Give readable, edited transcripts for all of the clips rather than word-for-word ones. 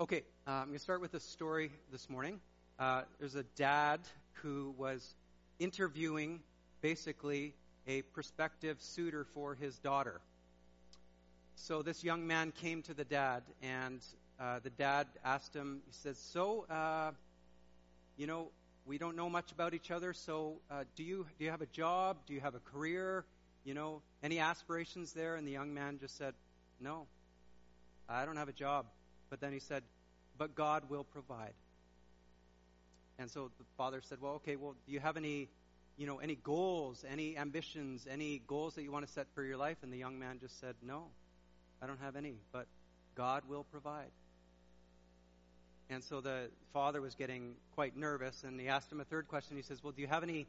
Okay, I'm going to start with a story this morning. There's a dad who was interviewing basically a prospective suitor for his daughter. So this young man came to the dad, and the dad asked him, he says, so, we don't know much about each other, so do you have a job? Do you have a career? Any aspirations there? And the young man just said, no, I don't have a job. But then he said, but God will provide. And so the father said, well, do you have any goals, any ambitions, any goals that you want to set for your life? And the young man just said, no, I don't have any, but God will provide. And so the father was getting quite nervous, and he asked him a third question. He says, well, do you have any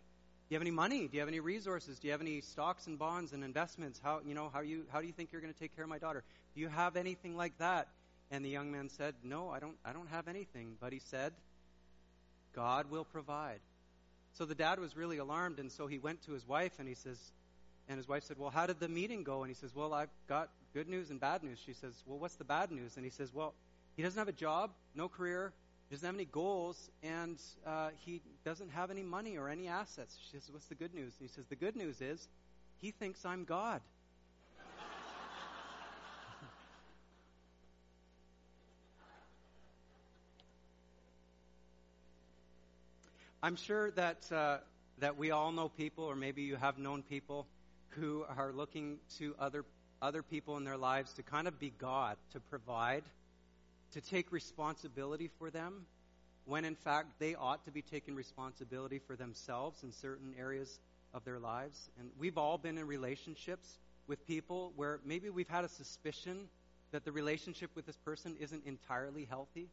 money? Do you have any resources? Do you have any stocks and bonds and investments? How do you think you're going to take care of my daughter? Do you have anything like that? And the young man said, no, I don't have anything. But he said, God will provide. So the dad was really alarmed, and so he went to his wife, and he says, and his wife said, well, how did the meeting go? And he says, well, I've got good news and bad news. She says, well, what's the bad news? And he says, well, he doesn't have a job, no career, he doesn't have any goals, and he doesn't have any money or any assets. She says, what's the good news? And he says, the good news is he thinks I'm God. I'm sure that that we all know people, or maybe you have known people, who are looking to other people in their lives to kind of be God, to provide, to take responsibility for them, when in fact they ought to be taking responsibility for themselves in certain areas of their lives. And we've all been in relationships with people where maybe we've had a suspicion that the relationship with this person isn't entirely healthy,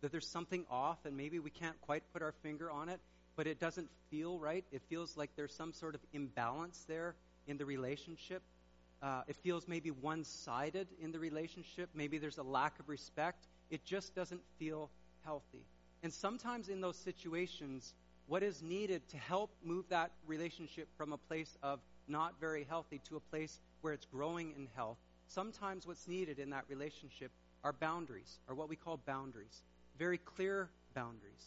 that there's something off, and maybe we can't quite put our finger on it, but it doesn't feel right. It feels like there's some sort of imbalance there in the relationship. It feels maybe one-sided in the relationship. Maybe there's a lack of respect. It just doesn't feel healthy. And sometimes in those situations, what is needed to help move that relationship from a place of not very healthy to a place where it's growing in health, sometimes what's needed in that relationship are boundaries, or what we call boundaries, very clear boundaries.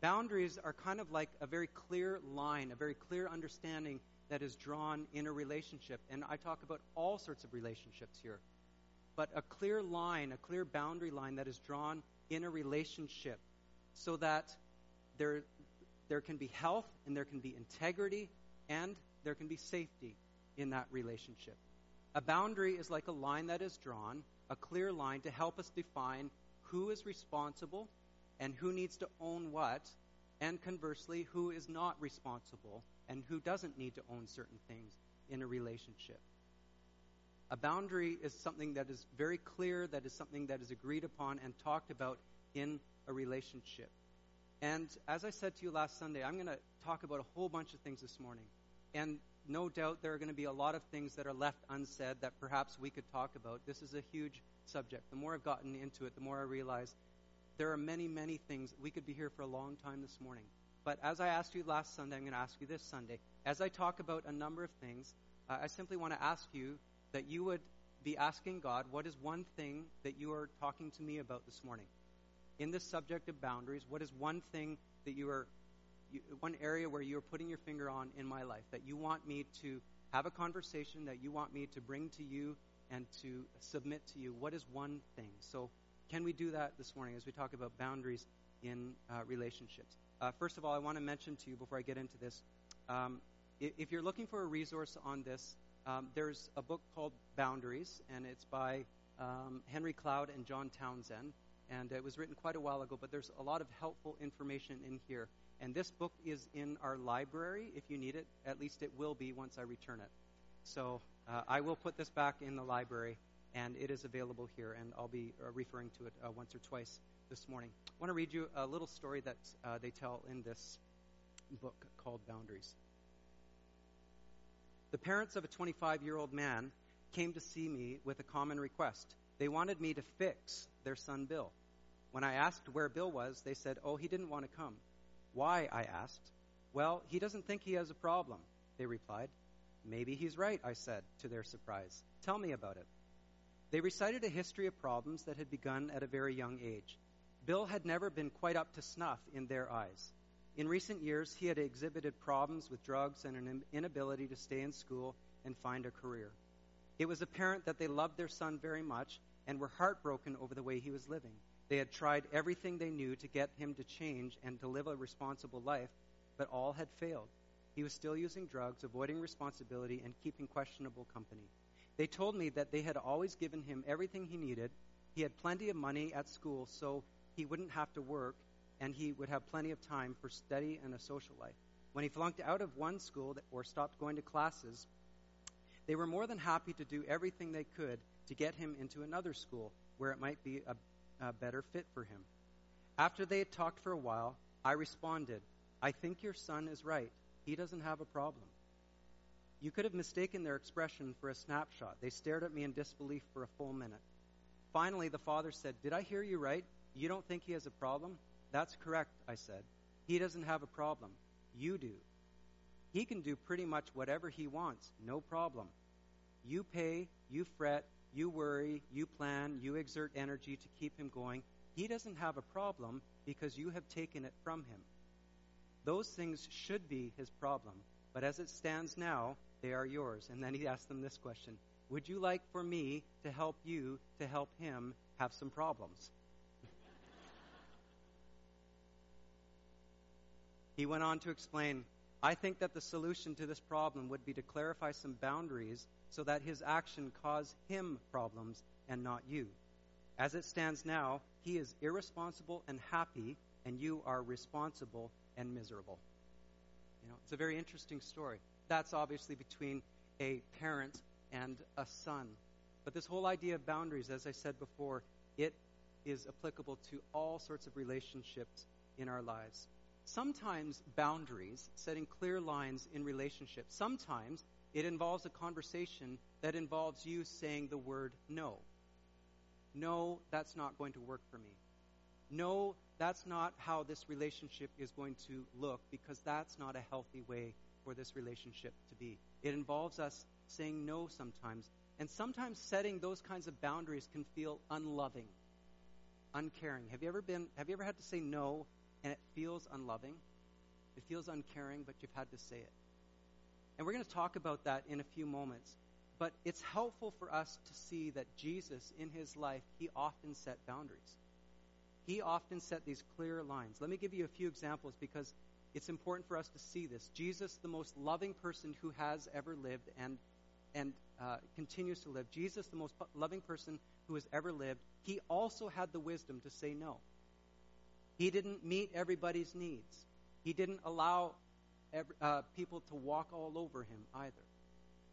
Boundaries are kind of like a very clear line, a very clear understanding that is drawn in a relationship. And I talk about all sorts of relationships here. But a clear line, a clear boundary line that is drawn in a relationship so that there can be health and there can be integrity and there can be safety in that relationship. A boundary is like a line that is drawn, a clear line to help us define who is responsible and who needs to own what, and conversely, who is not responsible and who doesn't need to own certain things in a relationship. A boundary is something that is very clear, that is something that is agreed upon and talked about in a relationship. And as I said to you last Sunday, I'm going to talk about a whole bunch of things this morning. And no doubt there are going to be a lot of things that are left unsaid that perhaps we could talk about. This is a huge subject. The more I've gotten into it, the more I realize there are many, many things. We could be here for a long time this morning. But as I asked you last Sunday, I'm going to ask you this Sunday. As I talk about a number of things, I simply want to ask you that you would be asking God, what is one thing that you are talking to me about this morning? In this subject of boundaries, what is one thing that one area where you're putting your finger on in my life, that you want me to have a conversation, that you want me to bring to you and to submit to you? What is one thing? So can we do that this morning as we talk about boundaries in relationships? First of all, I want to mention to you before I get into this, if you're looking for a resource on this, there's a book called Boundaries, and it's by Henry Cloud and John Townsend, and it was written quite a while ago, but there's a lot of helpful information in here. And this book is in our library if you need it. At least it will be once I return it. So I will put this back in the library, and it is available here, and I'll be referring to it once or twice this morning. I want to read you a little story that they tell in this book called Boundaries. The parents of a 25-year-old man came to see me with a common request. They wanted me to fix their son Bill. When I asked where Bill was, they said, oh, he didn't want to come. Why, I asked. Well, he doesn't think he has a problem, they replied. Maybe he's right, I said, to their surprise. Tell me about it. They recited a history of problems that had begun at a very young age. Bill had never been quite up to snuff in their eyes. In recent years, he had exhibited problems with drugs and an inability to stay in school and find a career. It was apparent that they loved their son very much and were heartbroken over the way he was living. They had tried everything they knew to get him to change and to live a responsible life, but all had failed. He was still using drugs, avoiding responsibility, and keeping questionable company. They told me that they had always given him everything he needed. He had plenty of money at school, so he wouldn't have to work, and he would have plenty of time for study and a social life. When he flunked out of one school or stopped going to classes, they were more than happy to do everything they could to get him into another school where it might be a better fit for him. After they had talked for a while, I responded, "I think your son is right. He doesn't have a problem." You could have mistaken their expression for a snapshot. They stared at me in disbelief for a full minute. Finally, the father said, "Did I hear you right? You don't think he has a problem?" "That's correct," I said. "He doesn't have a problem. You do. He can do pretty much whatever he wants, no problem. You pay, you fret, you worry, you plan, you exert energy to keep him going. He doesn't have a problem because you have taken it from him. Those things should be his problem, but as it stands now, they are yours." And then he asked them this question, "Would you like for me to help you to help him have some problems?" He went on to explain, "I think that the solution to this problem would be to clarify some boundaries so that his action cause him problems and not you. As it stands now, he is irresponsible and happy, and you are responsible and miserable." You know, it's a very interesting story. That's obviously between a parent and a son. But this whole idea of boundaries, as I said before, it is applicable to all sorts of relationships in our lives. Sometimes boundaries, setting clear lines in relationships, sometimes it involves a conversation that involves you saying the word no. No, that's not going to work for me. No, that's not how this relationship is going to look, because that's not a healthy way for this relationship to be. It involves us saying no sometimes. And sometimes setting those kinds of boundaries can feel unloving, uncaring. Have you ever had to say no? And it feels unloving, it feels uncaring, but you've had to say it. And we're going to talk about that in a few moments. But it's helpful for us to see that Jesus, in his life, he often set boundaries. He often set these clear lines. Let me give you a few examples because it's important for us to see this. Jesus, the most loving person who has ever lived and continues to live, Jesus, the most loving person who has ever lived, he also had the wisdom to say no. He didn't meet everybody's needs. He didn't allow people to walk all over him either.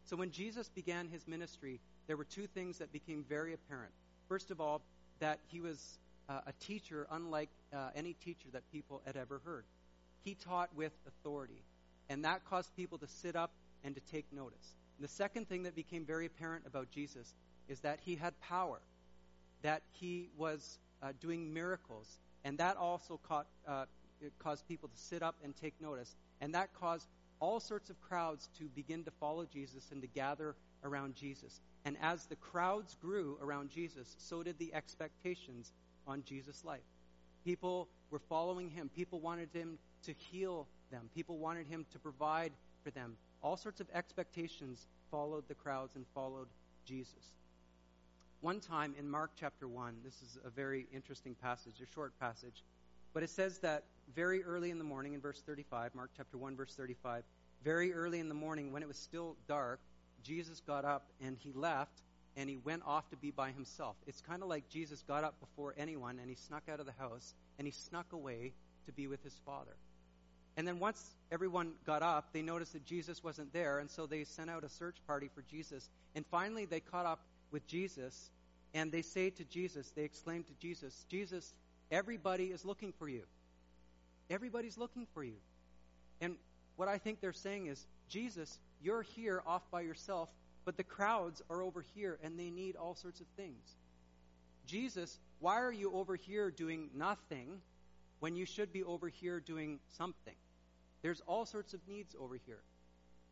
So when Jesus began his ministry, there were two things that became very apparent. First of all, that he was a teacher unlike any teacher that people had ever heard. He taught with authority, and that caused people to sit up and to take notice. And the second thing that became very apparent about Jesus is that he had power, that he was doing miracles. And that also caused people to sit up and take notice. And that caused all sorts of crowds to begin to follow Jesus and to gather around Jesus. And as the crowds grew around Jesus, so did the expectations on Jesus' life. People were following him. People wanted him to heal them. People wanted him to provide for them. All sorts of expectations followed the crowds and followed Jesus. One time in Mark chapter 1, this is a very interesting passage, a short passage, but it says that very early in the morning, in verse 35, Mark chapter 1, verse 35, very early in the morning when it was still dark, Jesus got up and he left and he went off to be by himself. It's kind of like Jesus got up before anyone and he snuck out of the house and he snuck away to be with his Father. And then once everyone got up, they noticed that Jesus wasn't there, and so they sent out a search party for Jesus, and finally they caught up with Jesus, and they exclaimed to Jesus, "Jesus, everybody is looking for you. Everybody's looking for you." And what I think they're saying is, "Jesus, you're here off by yourself, but the crowds are over here, and they need all sorts of things. Jesus, why are you over here doing nothing when you should be over here doing something? There's all sorts of needs over here."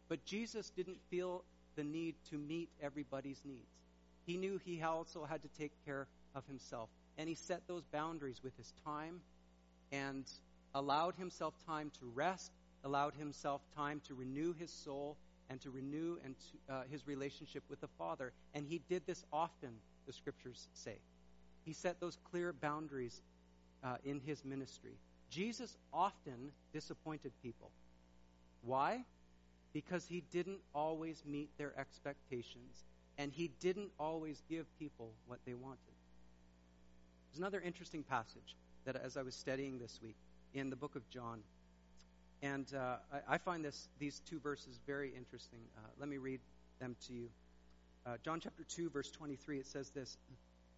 But Jesus didn't feel the need to meet everybody's needs. He knew he also had to take care of himself. and he set those boundaries with his time and allowed himself time to rest, allowed himself time to renew his soul and to renew and his relationship with the Father. And he did this often, the Scriptures say. He set those clear boundaries in his ministry. Jesus often disappointed people. Why? Because he didn't always meet their expectations, and he didn't always give people what they wanted. There's another interesting passage that as I was studying this week in the book of John, and I find these two verses very interesting. Let me read them to you. John chapter 2, verse 23, it says this.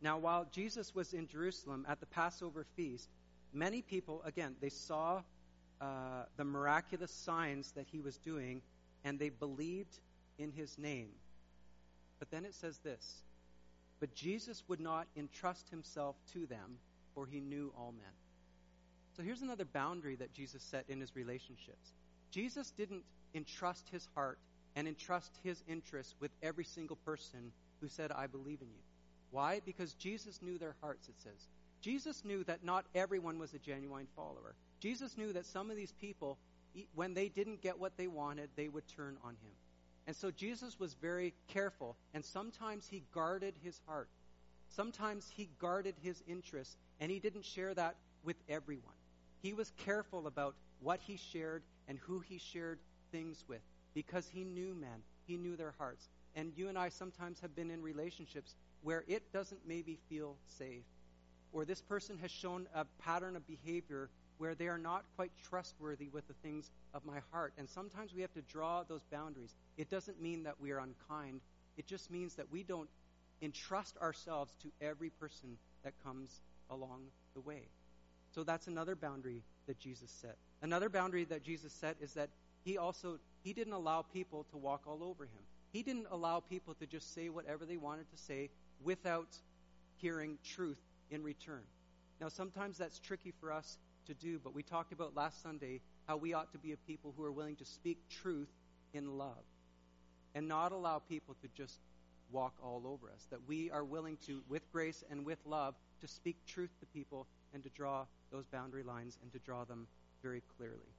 Now, while Jesus was in Jerusalem at the Passover feast, many people, again, they saw the miraculous signs that he was doing, and they believed in his name. But then it says this, but Jesus would not entrust himself to them, for he knew all men. So here's another boundary that Jesus set in his relationships. Jesus didn't entrust his heart and entrust his interests with every single person who said, I believe in you. Why? Because Jesus knew their hearts, it says. Jesus knew that not everyone was a genuine follower. Jesus knew that some of these people, when they didn't get what they wanted, they would turn on him. And so Jesus was very careful, and sometimes he guarded his heart. Sometimes he guarded his interests, and he didn't share that with everyone. He was careful about what he shared and who he shared things with, because he knew men. He knew their hearts. And you and I sometimes have been in relationships where it doesn't maybe feel safe, or this person has shown a pattern of behavior where they are not quite trustworthy with the things of my heart. And sometimes we have to draw those boundaries. It doesn't mean that we are unkind. It just means that we don't entrust ourselves to every person that comes along the way. So that's another boundary that Jesus set. Another boundary that Jesus set is that he didn't allow people to walk all over him. He didn't allow people to just say whatever they wanted to say without hearing truth in return. Now, sometimes that's tricky for us to do, but we talked about last Sunday how we ought to be a people who are willing to speak truth in love and not allow people to just walk all over us, that we are willing to, with grace and with love, to speak truth to people and to draw those boundary lines and to draw them very clearly.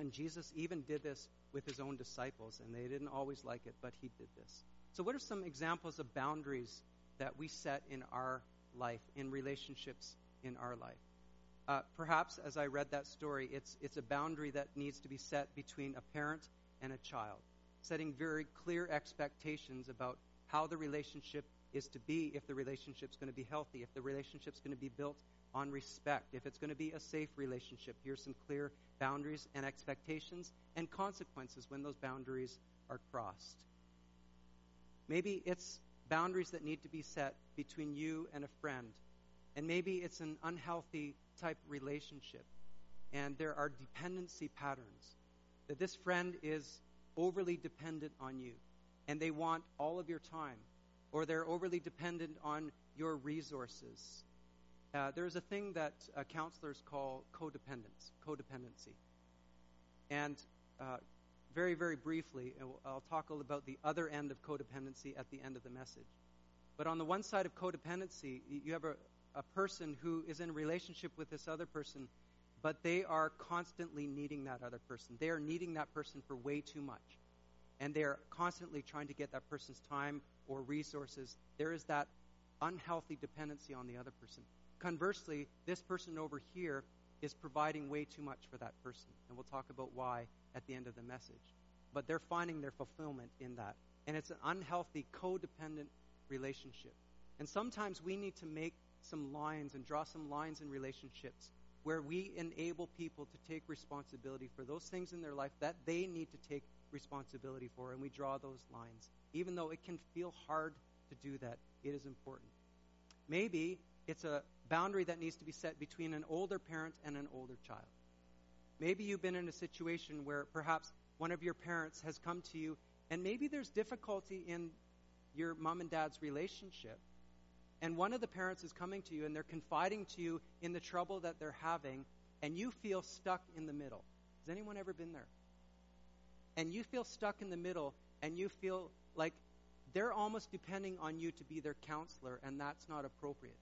And Jesus even did this with his own disciples, and they didn't always like it, but he did this. So what are some examples of boundaries that we set in our life, in relationships in our life? Perhaps as I read that story, it's a boundary that needs to be set between a parent and a child, setting very clear expectations about how the relationship is to be, if the relationship's going to be healthy, if the relationship's going to be built on respect, if it's going to be a safe relationship. Here's some clear boundaries and expectations and consequences when those boundaries are crossed. Maybe it's boundaries that need to be set between you and a friend. And maybe it's an unhealthy type relationship, and there are dependency patterns, that this friend is overly dependent on you, and they want all of your time, or they're overly dependent on your resources. There is a thing that counselors call codependency. And very, very briefly, I'll talk all about the other end of codependency at the end of the message. But on the one side of codependency, you have a person who is in a relationship with this other person, but they are constantly needing that other person. They are needing that person for way too much. And they are constantly trying to get that person's time or resources. There is that unhealthy dependency on the other person. Conversely, this person over here is providing way too much for that person. And we'll talk about why at the end of the message. But they're finding their fulfillment in that. And it's an unhealthy, codependent relationship. And sometimes we need to make some lines and draw some lines in relationships where we enable people to take responsibility for those things in their life that they need to take responsibility for. And we draw those lines. Even though it can feel hard to do that, it is important. Maybe it's a boundary that needs to be set between an older parent and an older child. Maybe you've been in a situation where perhaps one of your parents has come to you, and maybe there's difficulty in your mom and dad's relationship, and one of the parents is coming to you, and they're confiding to you in the trouble that they're having, and you feel stuck in the middle. Has anyone ever been there? And you feel stuck in the middle, and you feel like they're almost depending on you to be their counselor, and that's not appropriate.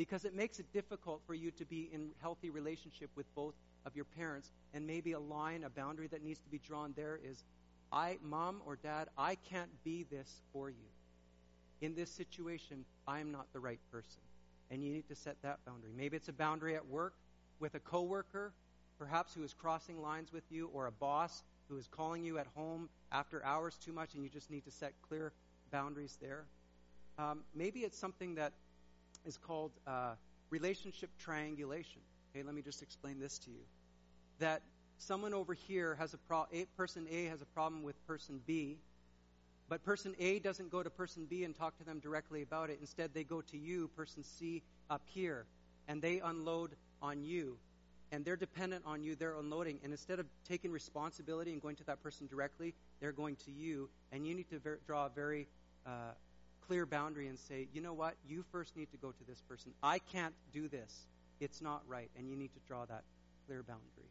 because it makes it difficult for you to be in healthy relationship with both of your parents. And maybe a line, a boundary that needs to be drawn there is, Mom or Dad, I can't be this for you. In this situation, I'm not the right person. And you need to set that boundary. Maybe it's a boundary at work with a coworker, perhaps, who is crossing lines with you, or a boss who is calling you at home after hours too much, and you just need to set clear boundaries there. Maybe it's something that is called relationship triangulation. Okay, let me just explain this to you. That someone over here has person A has a problem with person B, but person A doesn't go to person B and talk to them directly about it. Instead, they go to you, person C, up here, and they unload on you. And they're dependent on you. They're unloading. And instead of taking responsibility and going to that person directly, they're going to you. And you need to draw a very clear boundary and say, you know what? You first need to go to this person. I can't do this. It's not right. And you need to draw that clear boundary.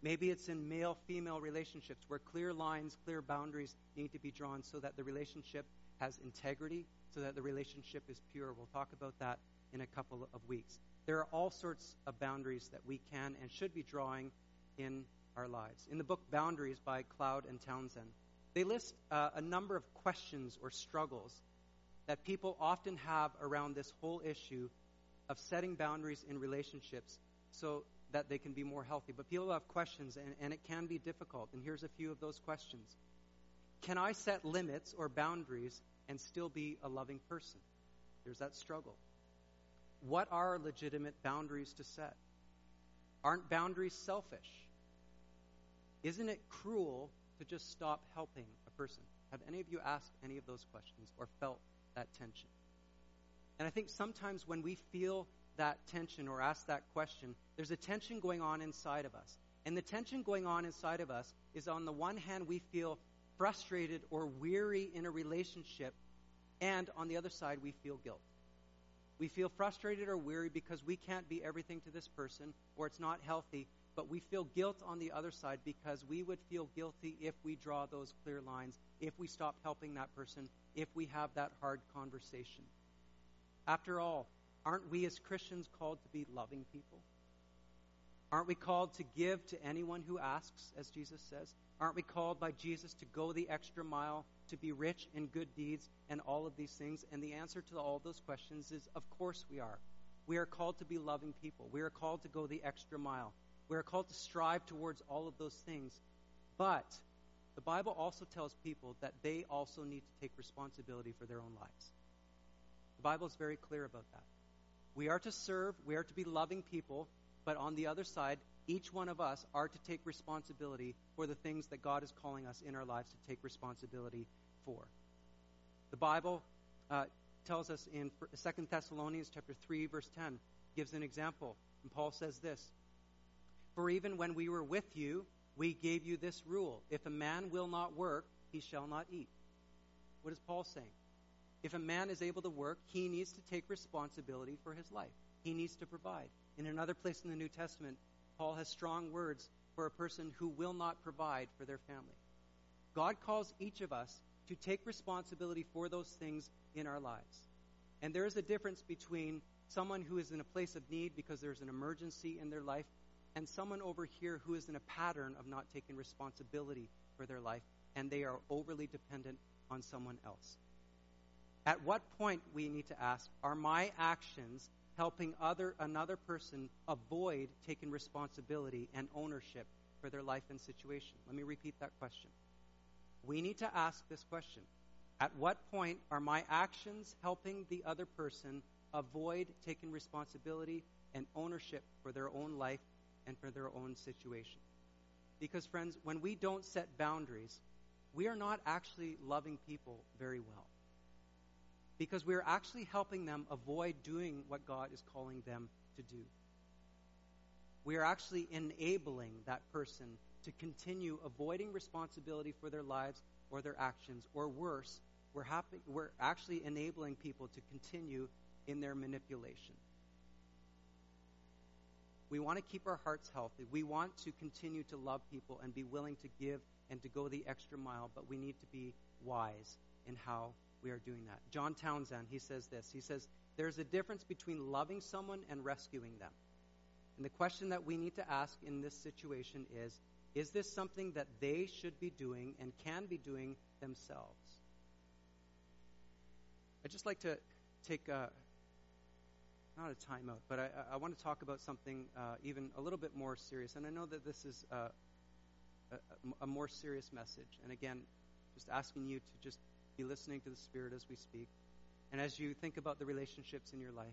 Maybe it's in male-female relationships where clear lines, clear boundaries need to be drawn so that the relationship has integrity, so that the relationship is pure. We'll talk about that in a couple of weeks. There are all sorts of boundaries that we can and should be drawing in our lives. In the book Boundaries by Cloud and Townsend, they list a number of questions or struggles that people often have around this whole issue of setting boundaries in relationships so that they can be more healthy. But people have questions, and it can be difficult. And here's a few of those questions. Can I set limits or boundaries and still be a loving person? There's that struggle. What are legitimate boundaries to set? Aren't boundaries selfish? Isn't it cruel to just stop helping a person? Have any of you asked any of those questions or felt that tension? And I think sometimes when we feel that tension or ask that question, there's a tension going on inside of us. And the tension going on inside of us is, on the one hand, we feel frustrated or weary in a relationship, and on the other side, we feel guilt. We feel frustrated or weary because we can't be everything to this person, or it's not healthy, but we feel guilt on the other side because we would feel guilty if we draw those clear lines, if we stop helping that person, if we have that hard conversation. After all, aren't we as Christians called to be loving people? Aren't we called to give to anyone who asks, as Jesus says? Aren't we called by Jesus to go the extra mile, to be rich in good deeds and all of these things? And the answer to all those questions is, of course we are. We are called to be loving people. We are called to go the extra mile. We are called to strive towards all of those things. But the Bible also tells people that they also need to take responsibility for their own lives. The Bible is very clear about that. We are to serve, we are to be loving people, but on the other side, each one of us are to take responsibility for the things that God is calling us in our lives to take responsibility for. The Bible tells us in 2 Thessalonians chapter 3, verse 10, gives an example. And Paul says this, "For even when we were with you, we gave you this rule. If a man will not work, he shall not eat." What is Paul saying? If a man is able to work, he needs to take responsibility for his life. He needs to provide. In another place in the New Testament, Paul has strong words for a person who will not provide for their family. God calls each of us to take responsibility for those things in our lives. And there is a difference between someone who is in a place of need because there's an emergency in their life and someone over here who is in a pattern of not taking responsibility for their life, and they are overly dependent on someone else. At what point we need to ask, are my actions helping another person avoid taking responsibility and ownership for their life and situation? Let me repeat that question. We need to ask this question. At what point are my actions helping the other person avoid taking responsibility and ownership for their own life and for their own situation? Because, friends, when we don't set boundaries, we are not actually loving people very well. Because we're actually helping them avoid doing what God is calling them to do. We are actually enabling that person to continue avoiding responsibility for their lives or their actions. Or worse, we're actually enabling people to continue in their manipulation. We want to keep our hearts healthy. We want to continue to love people and be willing to give and to go the extra mile, but we need to be wise in how we are doing that. John Townsend, he says this. He says, There's a difference between loving someone and rescuing them. And the question that we need to ask in this situation is this something that they should be doing and can be doing themselves? I'd just like to take not a time out, but I want to talk about something even a little bit more serious. And I know that this is a more serious message. And again, just asking you to just be listening to the Spirit as we speak. And as you think about the relationships in your life.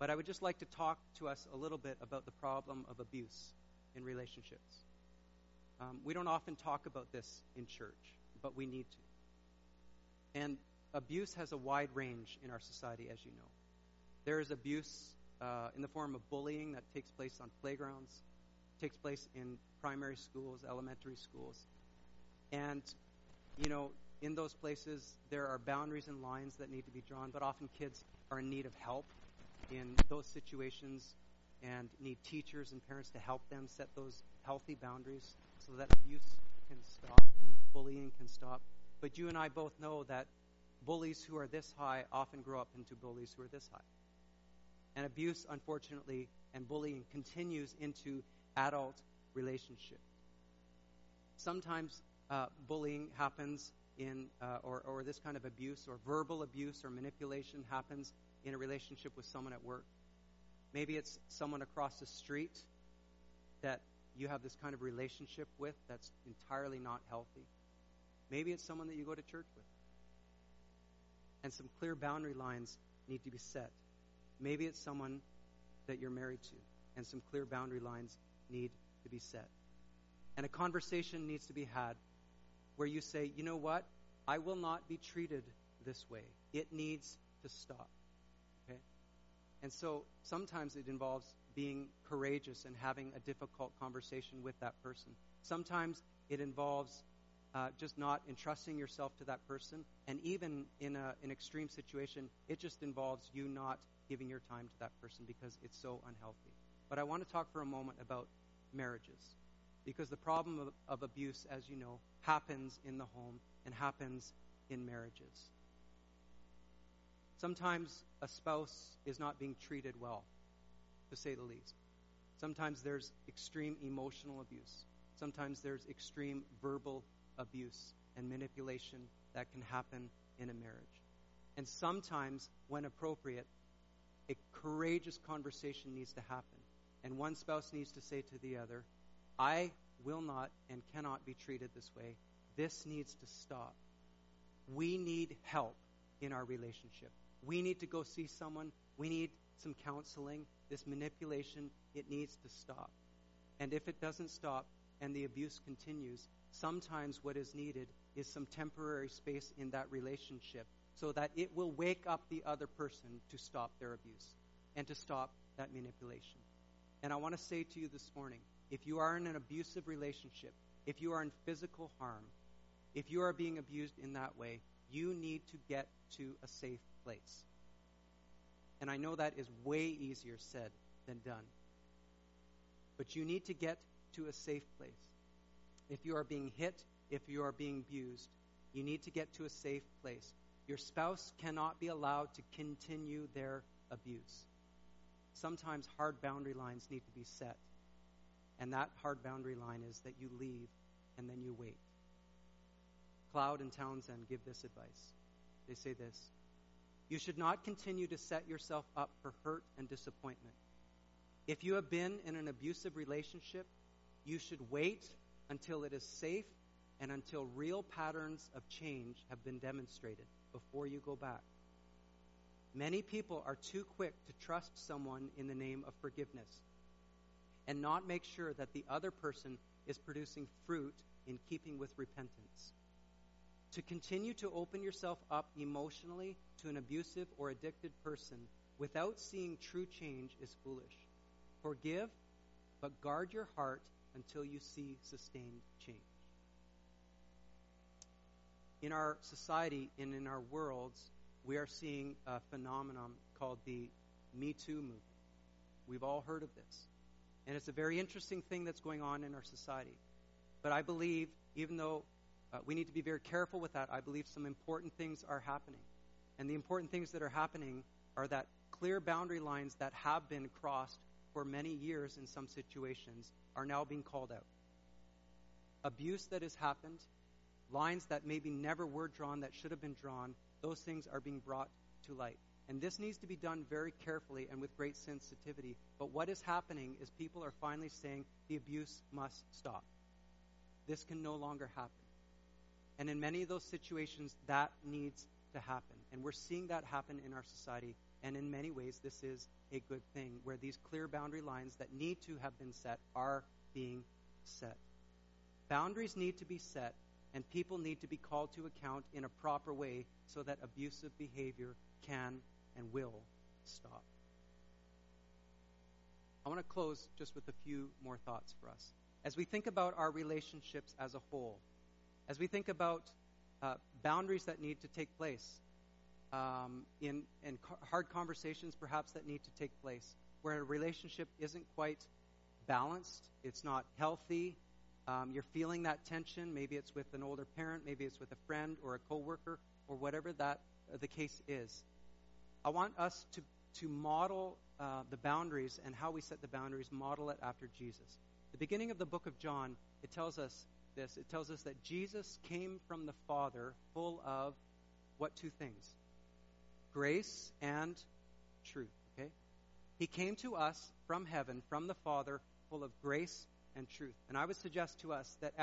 But I would just like to talk to us a little bit about the problem of abuse in relationships. We don't often talk about this in church, but we need to. And abuse has a wide range in our society, as you know. There is abuse in the form of bullying that takes place on playgrounds, takes place in primary schools, elementary schools. And, you know, in those places, there are boundaries and lines that need to be drawn, but often kids are in need of help in those situations and need teachers and parents to help them set those healthy boundaries so that abuse can stop and bullying can stop. But you and I both know that bullies who are this high often grow up into bullies who are this high. And abuse, unfortunately, and bullying continues into adult relationships. Sometimes bullying happens in or this kind of abuse or verbal abuse or manipulation happens in a relationship with someone at work. Maybe it's someone across the street that you have this kind of relationship with that's entirely not healthy. Maybe it's someone that you go to church with. And some clear boundary lines need to be set. Maybe it's someone that you're married to, and some clear boundary lines need to be set. And a conversation needs to be had where you say, you know what? I will not be treated this way. It needs to stop. Okay? And so sometimes it involves being courageous and having a difficult conversation with that person. Sometimes it involves just not entrusting yourself to that person. And even in an extreme situation, it just involves you not giving your time to that person because it's so unhealthy. But I want to talk for a moment about marriages, because the problem of abuse, as you know, happens in the home and happens in marriages. Sometimes a spouse is not being treated well, to say the least. Sometimes there's extreme emotional abuse. Sometimes there's extreme verbal abuse and manipulation that can happen in a marriage. And sometimes, when appropriate, a courageous conversation needs to happen. And one spouse needs to say to the other, I will not and cannot be treated this way. This needs to stop. We need help in our relationship. We need to go see someone. We need some counseling. This manipulation, it needs to stop. And if it doesn't stop and the abuse continues, sometimes what is needed is some temporary space in that relationship so that it will wake up the other person to stop their abuse and to stop that manipulation. And I want to say to you this morning, if you are in an abusive relationship, if you are in physical harm, if you are being abused in that way, you need to get to a safe place. And I know that is way easier said than done. But you need to get to a safe place. If you are being hit, if you are being abused, you need to get to a safe place. Your spouse cannot be allowed to continue their abuse. Sometimes hard boundary lines need to be set. And that hard boundary line is that you leave and then you wait. Cloud and Townsend give this advice. They say this: you should not continue to set yourself up for hurt and disappointment. If you have been in an abusive relationship, you should wait until it is safe and until real patterns of change have been demonstrated before you go back. Many people are too quick to trust someone in the name of forgiveness and not make sure that the other person is producing fruit in keeping with repentance. To continue to open yourself up emotionally to an abusive or addicted person without seeing true change is foolish. Forgive, but guard your heart until you see sustained change. In our society and in our worlds, we are seeing a phenomenon called the Me Too movement. We've all heard of this. And it's a very interesting thing that's going on in our society. But I believe, even though we need to be very careful with that, I believe some important things are happening. And the important things that are happening are that Clear boundary lines that have been crossed for many years in some situations are now being called out. Abuse that has happened, lines that maybe never were drawn that should have been drawn, those things are being brought to light. And this needs to be done very carefully and with great sensitivity. But what is happening is people are finally saying the abuse must stop. This can no longer happen. And in many of those situations, that needs to happen. And we're seeing that happen in our society. And in many ways, this is a good thing, where these clear boundary lines that need to have been set are being set. Boundaries need to be set, and people need to be called to account in a proper way so that abusive behavior can and will stop. I want to close just with a few more thoughts for us. As we think about our relationships as a whole, as we think about boundaries that need to take place, hard conversations perhaps that need to take place, where a relationship isn't quite balanced, it's not healthy, you're feeling that tension, maybe it's with an older parent, maybe it's with a friend or a coworker, or whatever that the case is. I want us to model the boundaries, and how we set the boundaries, model it after Jesus. The beginning of the book of John, it tells us this. It tells us that Jesus came from the Father full of what two things? Grace and truth, okay? He came to us from heaven, from the Father, full of grace and truth. And I would suggest to us that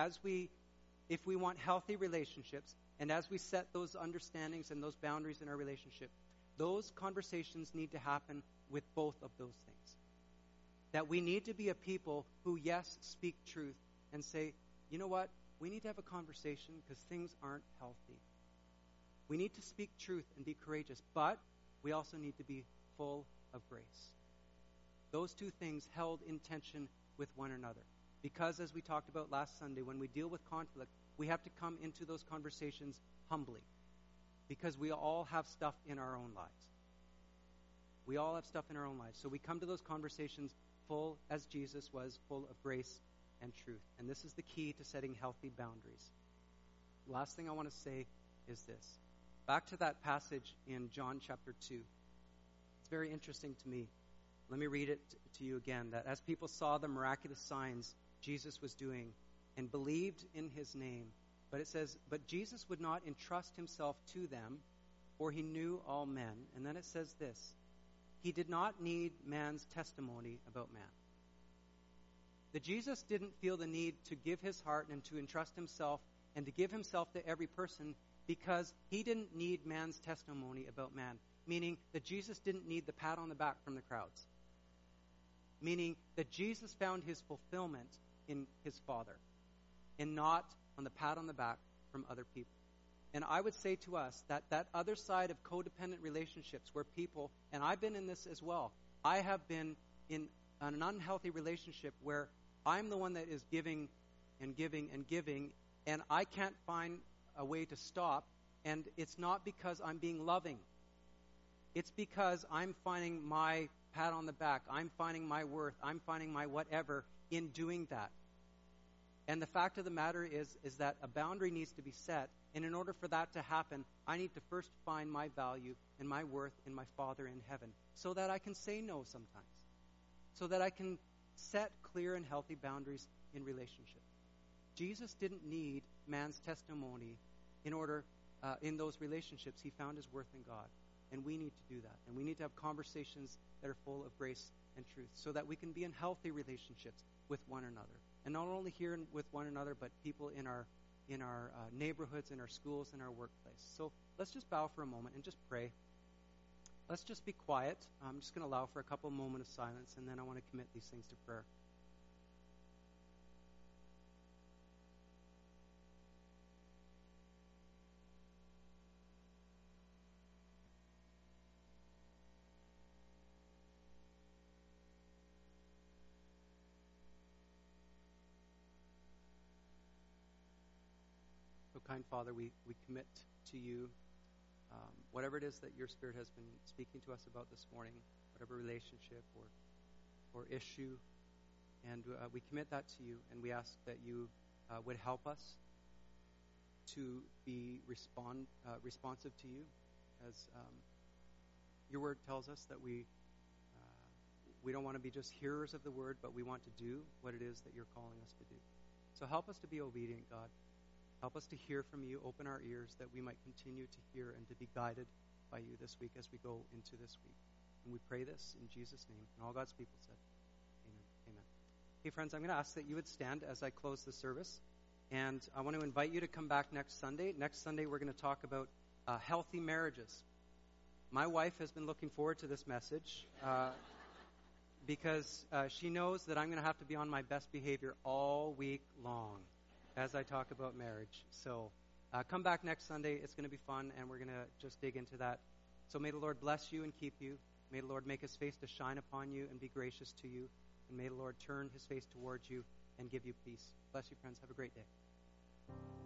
if we want healthy relationships, and as we set those understandings and those boundaries in our relationship, those conversations need to happen with both of those things. That we need to be a people who, yes, speak truth and say, you know what, we need to have a conversation because things aren't healthy. We need to speak truth and be courageous, but we also need to be full of grace. Those two things held in tension with one another. Because as we talked about last Sunday, when we deal with conflict, we have to come into those conversations humbly. Because we all have stuff in our own lives. We all have stuff in our own lives. So we come to those conversations full as Jesus was, full of grace and truth. And this is the key to setting healthy boundaries. The last thing I want to say is this. Back to that passage in John chapter 2. It's very interesting to me. Let me read it to you again. That as people saw the miraculous signs Jesus was doing and believed in his name, but it says, but Jesus would not entrust himself to them, for he knew all men. And then it says this, he did not need man's testimony about man. That Jesus didn't feel the need to give his heart and to entrust himself and to give himself to every person, because he didn't need man's testimony about man, meaning that Jesus didn't need the pat on the back from the crowds, meaning that Jesus found his fulfillment in his Father and not on the pat on the back from other people. And I would say to us that that other side of codependent relationships where people, and I've been in this as well, I have been in an unhealthy relationship where I'm the one that is giving and giving and giving, and I can't find a way to stop, and it's not because I'm being loving. It's because I'm finding my pat on the back, I'm finding my worth, I'm finding my whatever in doing that. And the fact of the matter is that a boundary needs to be set, and in order for that to happen, I need to first find my value and my worth in my Father in heaven, so that I can say no sometimes, so that I can set clear and healthy boundaries in relationship. Jesus didn't need man's testimony in order, in those relationships. He found his worth in God. And we need to do that. And we need to have conversations that are full of grace and truth so that we can be in healthy relationships with one another. And not only here with one another, but people in our neighborhoods, in our schools, in our workplace. So let's just bow for a moment and just pray. Let's just be quiet. I'm just going to allow for a couple moments of silence, and then I want to commit these things to prayer. Kind Father, we commit to you whatever it is that your Spirit has been speaking to us about this morning, whatever relationship or issue, and we commit that to you, and we ask that you would help us to be responsive to you as Your word tells us that we don't want to be just hearers of the word, but we want to do what it is that you're calling us to do. So help us to be obedient, God. Help us to hear from you. Open our ears that we might continue to hear and to be guided by you this week as we go into this week. And we pray this in Jesus' name. And all God's people said, amen. Amen. Hey, friends, I'm going to ask that you would stand as I close the service. And I want to invite you to come back next Sunday. Next Sunday, we're going to talk about healthy marriages. My wife has been looking forward to this message because she knows that I'm going to have to be on my best behavior all week long as I talk about marriage. So come back next Sunday. It's going to be fun, and we're going to just dig into that. So may the Lord bless you and keep you. May the Lord make his face to shine upon you and be gracious to you. And may the Lord turn his face towards you and give you peace. Bless you, friends. Have a great day.